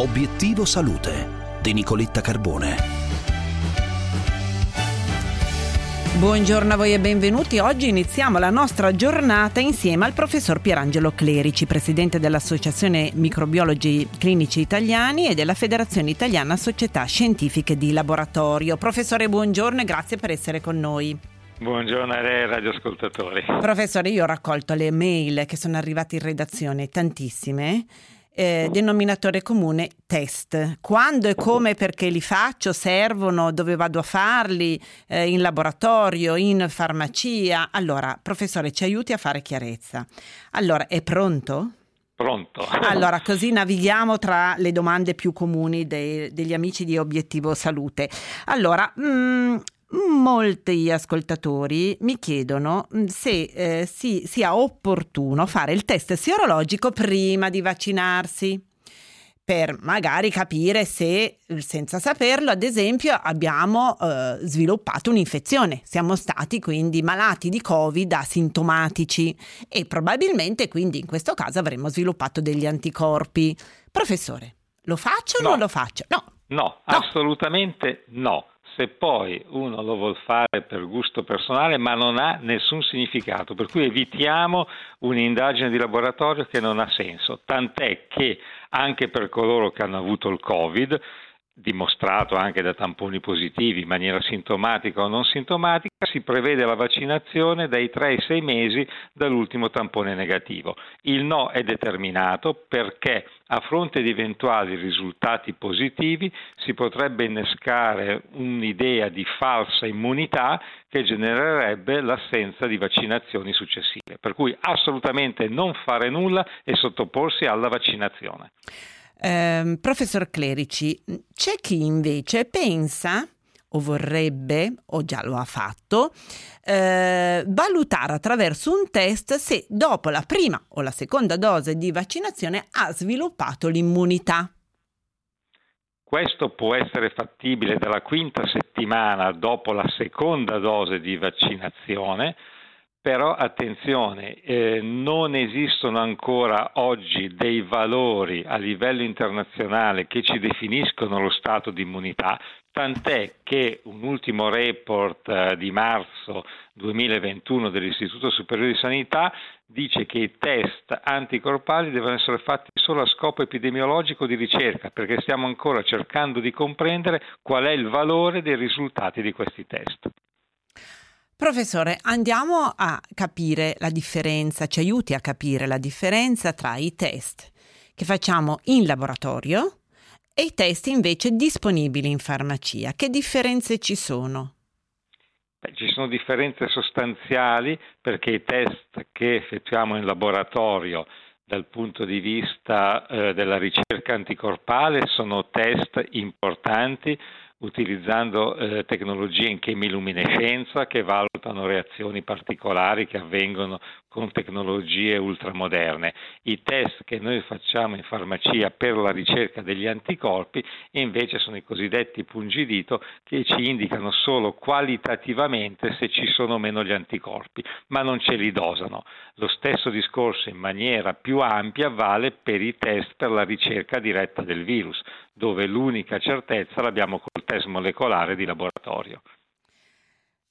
Obiettivo Salute di Nicoletta Carbone. Buongiorno a voi e benvenuti. Oggi iniziamo la nostra giornata insieme al professor Pierangelo Clerici, presidente dell'Associazione Microbiologi Clinici Italiani e della Federazione Italiana Società Scientifiche di Laboratorio. Professore, buongiorno e grazie per essere con noi. Buongiorno a lei, radioascoltatori. Professore, io ho raccolto le mail che sono arrivate in redazione, tantissime. Denominatore comune: test. Quando e come e perché li faccio? Servono? Dove vado a farli? In laboratorio? In farmacia? Allora, professore, ci aiuti a fare chiarezza. Allora, è pronto? Pronto. Allora, così navighiamo tra le domande più comuni degli amici di Obiettivo Salute. Allora, molti ascoltatori mi chiedono se sia opportuno fare il test sierologico prima di vaccinarsi, per magari capire se, senza saperlo, ad esempio, abbiamo sviluppato un'infezione. Siamo stati quindi malati di Covid asintomatici e probabilmente quindi in questo caso avremmo sviluppato degli anticorpi. Professore, lo faccio o non lo faccio? No, assolutamente no. Se poi uno lo vuol fare per gusto personale, ma non ha nessun significato, per cui evitiamo un'indagine di laboratorio che non ha senso, tant'è che anche per coloro che hanno avuto il Covid, dimostrato anche da tamponi positivi in maniera sintomatica o non sintomatica, si prevede la vaccinazione dai 3 ai 6 mesi dall'ultimo tampone negativo. Il no è determinato perché a fronte di eventuali risultati positivi si potrebbe innescare un'idea di falsa immunità che genererebbe l'assenza di vaccinazioni successive, per cui assolutamente non fare nulla e sottoporsi alla vaccinazione. Professor Clerici, c'è chi invece pensa o vorrebbe, o già lo ha fatto, valutare attraverso un test se dopo la prima o la seconda dose di vaccinazione ha sviluppato l'immunità. Questo può essere fattibile dalla quinta settimana dopo la seconda dose di vaccinazione. Però attenzione, non esistono ancora oggi dei valori a livello internazionale che ci definiscono lo stato di immunità, tant'è che un ultimo report di marzo 2021 dell'Istituto Superiore di Sanità dice che i test anticorpali devono essere fatti solo a scopo epidemiologico di ricerca, perché stiamo ancora cercando di comprendere qual è il valore dei risultati di questi test. Professore, andiamo a capire la differenza, ci aiuti a capire la differenza tra i test che facciamo in laboratorio e i test invece disponibili in farmacia. Che differenze ci sono? Ci sono differenze sostanziali, perché i test che effettuiamo in laboratorio dal punto di vista della ricerca anticorpale sono test importanti, utilizzando tecnologie in chemiluminescenza che valutano reazioni particolari che avvengono con tecnologie ultramoderne. I test che noi facciamo in farmacia per la ricerca degli anticorpi invece sono i cosiddetti pungidito, che ci indicano solo qualitativamente se ci sono o meno gli anticorpi, ma non ce li dosano. Lo stesso discorso in maniera più ampia vale per i test per la ricerca diretta del virus, dove l'unica certezza l'abbiamo col test molecolare di laboratorio.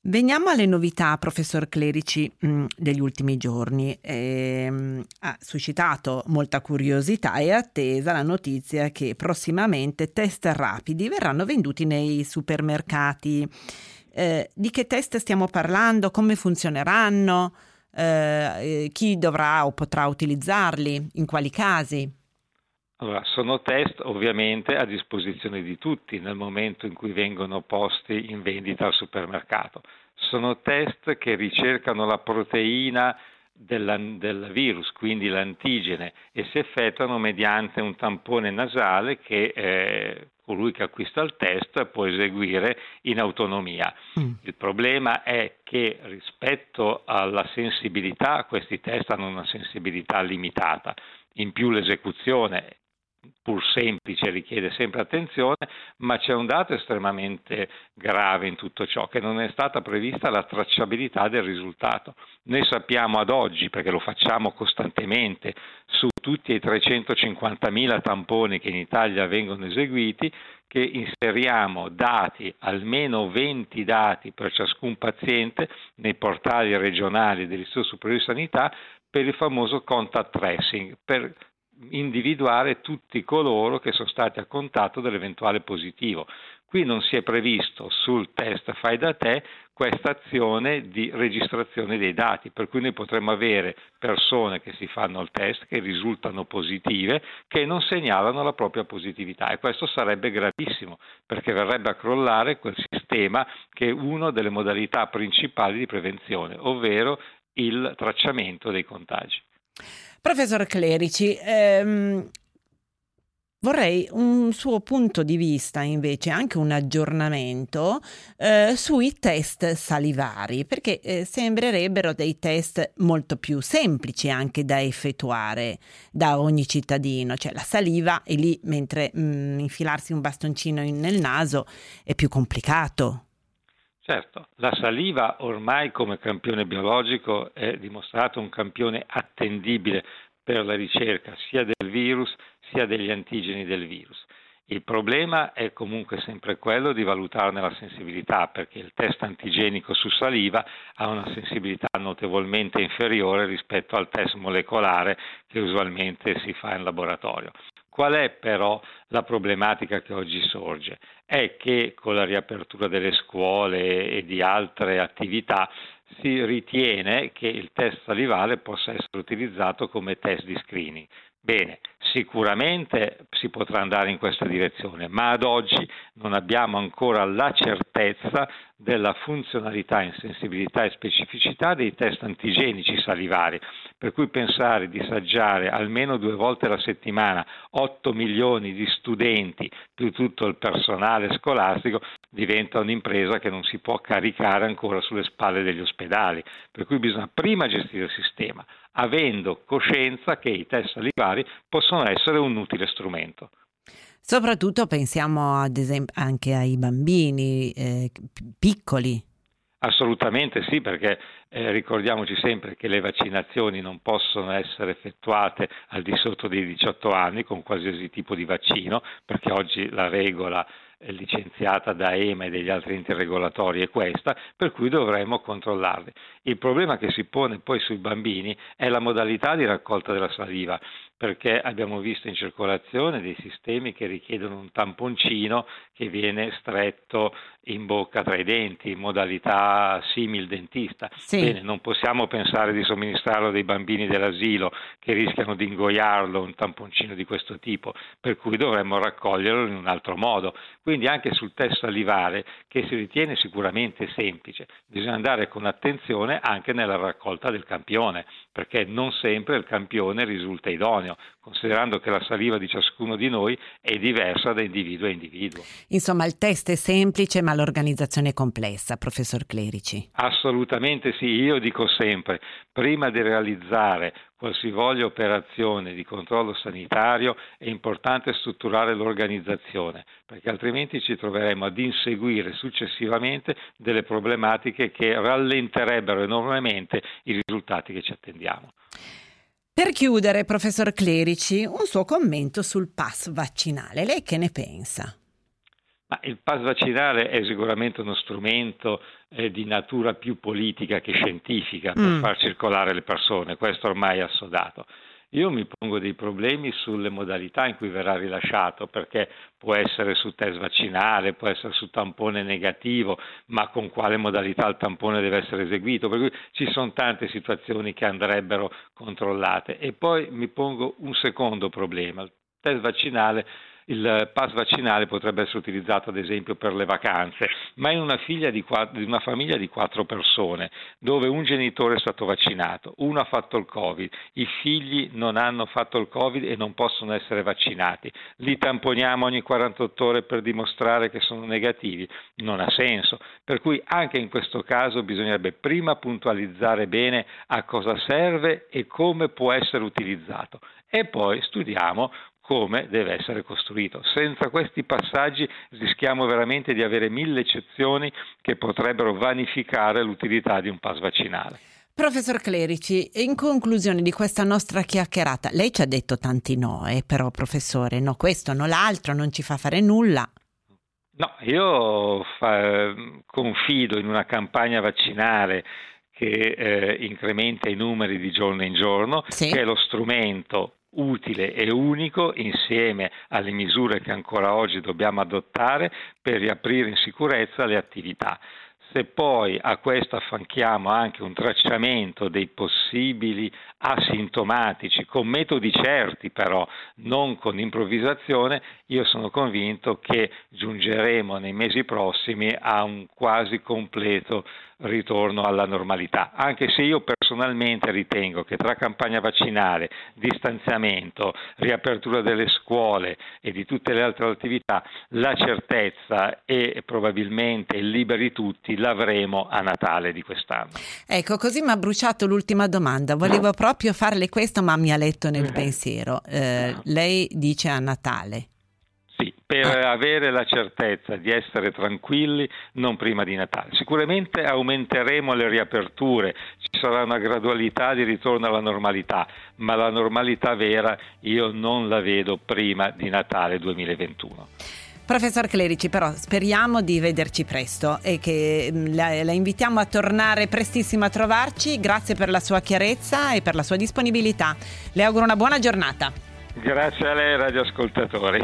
Veniamo alle novità, professor Clerici, degli ultimi giorni. Ha suscitato molta curiosità e attesa la notizia che prossimamente test rapidi verranno venduti nei supermercati. Di che test stiamo parlando? Come funzioneranno? Chi dovrà o potrà utilizzarli? In quali casi? Allora, sono test ovviamente a disposizione di tutti nel momento in cui vengono posti in vendita al supermercato. Sono test che ricercano la proteina del virus, quindi l'antigene, e si effettuano mediante un tampone nasale che colui che acquista il test può eseguire in autonomia. Il problema è che rispetto alla sensibilità, questi test hanno una sensibilità limitata, in più l'esecuzione pur semplice, richiede sempre attenzione, ma c'è un dato estremamente grave in tutto ciò, che non è stata prevista la tracciabilità del risultato. Noi sappiamo ad oggi, perché lo facciamo costantemente, su tutti i 350.000 tamponi che in Italia vengono eseguiti, che inseriamo dati, almeno 20 dati per ciascun paziente, nei portali regionali dell'Istituto Superiore di Sanità per il famoso contact tracing, per individuare tutti coloro che sono stati a contatto dell'eventuale positivo. Qui non si è previsto sul test fai da te questa azione di registrazione dei dati, per cui noi potremmo avere persone che si fanno il test, che risultano positive, che non segnalano la propria positività, e questo sarebbe gravissimo, perché verrebbe a crollare quel sistema che è una delle modalità principali di prevenzione, ovvero il tracciamento dei contagi. Professor Clerici, vorrei un suo punto di vista invece, anche un aggiornamento sui test salivari, perché sembrerebbero dei test molto più semplici anche da effettuare da ogni cittadino, cioè la saliva è lì, mentre infilarsi un bastoncino nel naso è più complicato. Certo, la saliva ormai come campione biologico è dimostrato un campione attendibile per la ricerca sia del virus sia degli antigeni del virus. Il problema è comunque sempre quello di valutarne la sensibilità, perché il test antigenico su saliva ha una sensibilità notevolmente inferiore rispetto al test molecolare che usualmente si fa in laboratorio. Qual è però la problematica che oggi sorge? È che con la riapertura delle scuole e di altre attività si ritiene che il test salivare possa essere utilizzato come test di screening. Bene, sicuramente si potrà andare in questa direzione, ma ad oggi non abbiamo ancora la certezza della funzionalità in sensibilità e specificità dei test antigenici salivari, per cui pensare di saggiare almeno 2 volte alla settimana 8 milioni di studenti più tutto il personale scolastico diventa un'impresa che non si può caricare ancora sulle spalle degli ospedali, per cui bisogna prima gestire il sistema, avendo coscienza che i test salivari possono essere un utile strumento. Soprattutto pensiamo ad esempio anche ai bambini piccoli. Assolutamente sì, perché ricordiamoci sempre che le vaccinazioni non possono essere effettuate al di sotto dei 18 anni con qualsiasi tipo di vaccino, perché oggi la regola licenziata da EMA e degli altri enti regolatori è questa, per cui dovremmo controllarli. Il problema che si pone poi sui bambini è la modalità di raccolta della saliva, perché abbiamo visto in circolazione dei sistemi che richiedono un tamponcino che viene stretto in bocca tra i denti, in modalità simil dentista. Sì. Bene, non possiamo pensare di somministrarlo a dei bambini dell'asilo che rischiano di ingoiarlo un tamponcino di questo tipo, per cui dovremmo raccoglierlo in un altro modo. Quindi anche sul test salivare, che si ritiene sicuramente semplice, bisogna andare con attenzione anche nella raccolta del campione, perché non sempre il campione risulta idoneo, considerando che la saliva di ciascuno di noi è diversa da individuo a individuo. Insomma, il test è semplice, ma l'organizzazione è complessa, professor Clerici. Assolutamente sì, io dico sempre, prima di realizzare qualsivoglia operazione di controllo sanitario è importante strutturare l'organizzazione, perché altrimenti ci troveremo ad inseguire successivamente delle problematiche che rallenterebbero enormemente i risultati che ci attendiamo. Per chiudere, professor Clerici, un suo commento sul pass vaccinale. Lei che ne pensa? Ma il pass vaccinale è sicuramente uno strumento di natura più politica che scientifica per far circolare le persone, questo ormai è assodato. Io mi pongo dei problemi sulle modalità in cui verrà rilasciato, perché può essere su test vaccinale, può essere su tampone negativo, ma con quale modalità il tampone deve essere eseguito, per cui ci sono tante situazioni che andrebbero controllate. E poi mi pongo un secondo problema, il test vaccinale. Il pass vaccinale potrebbe essere utilizzato ad esempio per le vacanze, ma in una famiglia di 4 persone dove un genitore è stato vaccinato, uno ha fatto il Covid, i figli non hanno fatto il Covid e non possono essere vaccinati, li tamponiamo ogni 48 ore per dimostrare che sono negativi, non ha senso, per cui anche in questo caso bisognerebbe prima puntualizzare bene a cosa serve e come può essere utilizzato e poi studiamo come deve essere costruito. Senza questi passaggi rischiamo veramente di avere 1000 eccezioni che potrebbero vanificare l'utilità di un pass vaccinale. Professor Clerici, in conclusione di questa nostra chiacchierata, lei ci ha detto tanti no, però professore, no questo, no l'altro, non ci fa fare nulla. No, io confido in una campagna vaccinale che incrementa i numeri di giorno in giorno, sì, che è lo strumento utile e unico insieme alle misure che ancora oggi dobbiamo adottare per riaprire in sicurezza le attività. Se poi a questo affianchiamo anche un tracciamento dei possibili asintomatici, con metodi certi però, non con improvvisazione, io sono convinto che giungeremo nei mesi prossimi a un quasi completo ritorno alla normalità, anche se io personalmente ritengo che tra campagna vaccinale, distanziamento, riapertura delle scuole e di tutte le altre attività, la certezza e probabilmente liberi tutti l'avremo a Natale di quest'anno. Ecco, così mi ha bruciato l'ultima domanda, volevo proprio farle questo ma mi ha letto nel pensiero, lei dice a Natale. Sì, per avere la certezza di essere tranquilli non prima di Natale. Sicuramente aumenteremo le riaperture, ci sarà una gradualità di ritorno alla normalità, ma la normalità vera io non la vedo prima di Natale 2021. Professor Clerici, però speriamo di vederci presto e che la invitiamo a tornare prestissimo a trovarci. Grazie per la sua chiarezza e per la sua disponibilità. Le auguro una buona giornata. Grazie a lei radioascoltatori.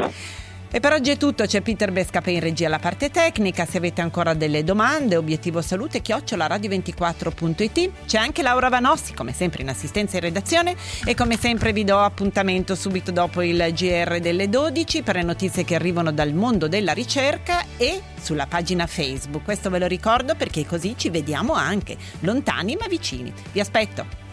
E per oggi è tutto, c'è Peter Bescapè in regia alla parte tecnica. Se avete ancora delle domande, Obiettivo Salute @radio24.it. C'è anche Laura Vanossi, come sempre in assistenza in redazione, e come sempre vi do appuntamento subito dopo il GR delle 12 per le notizie che arrivano dal mondo della ricerca e sulla pagina Facebook. Questo ve lo ricordo perché così ci vediamo anche lontani ma vicini. Vi aspetto.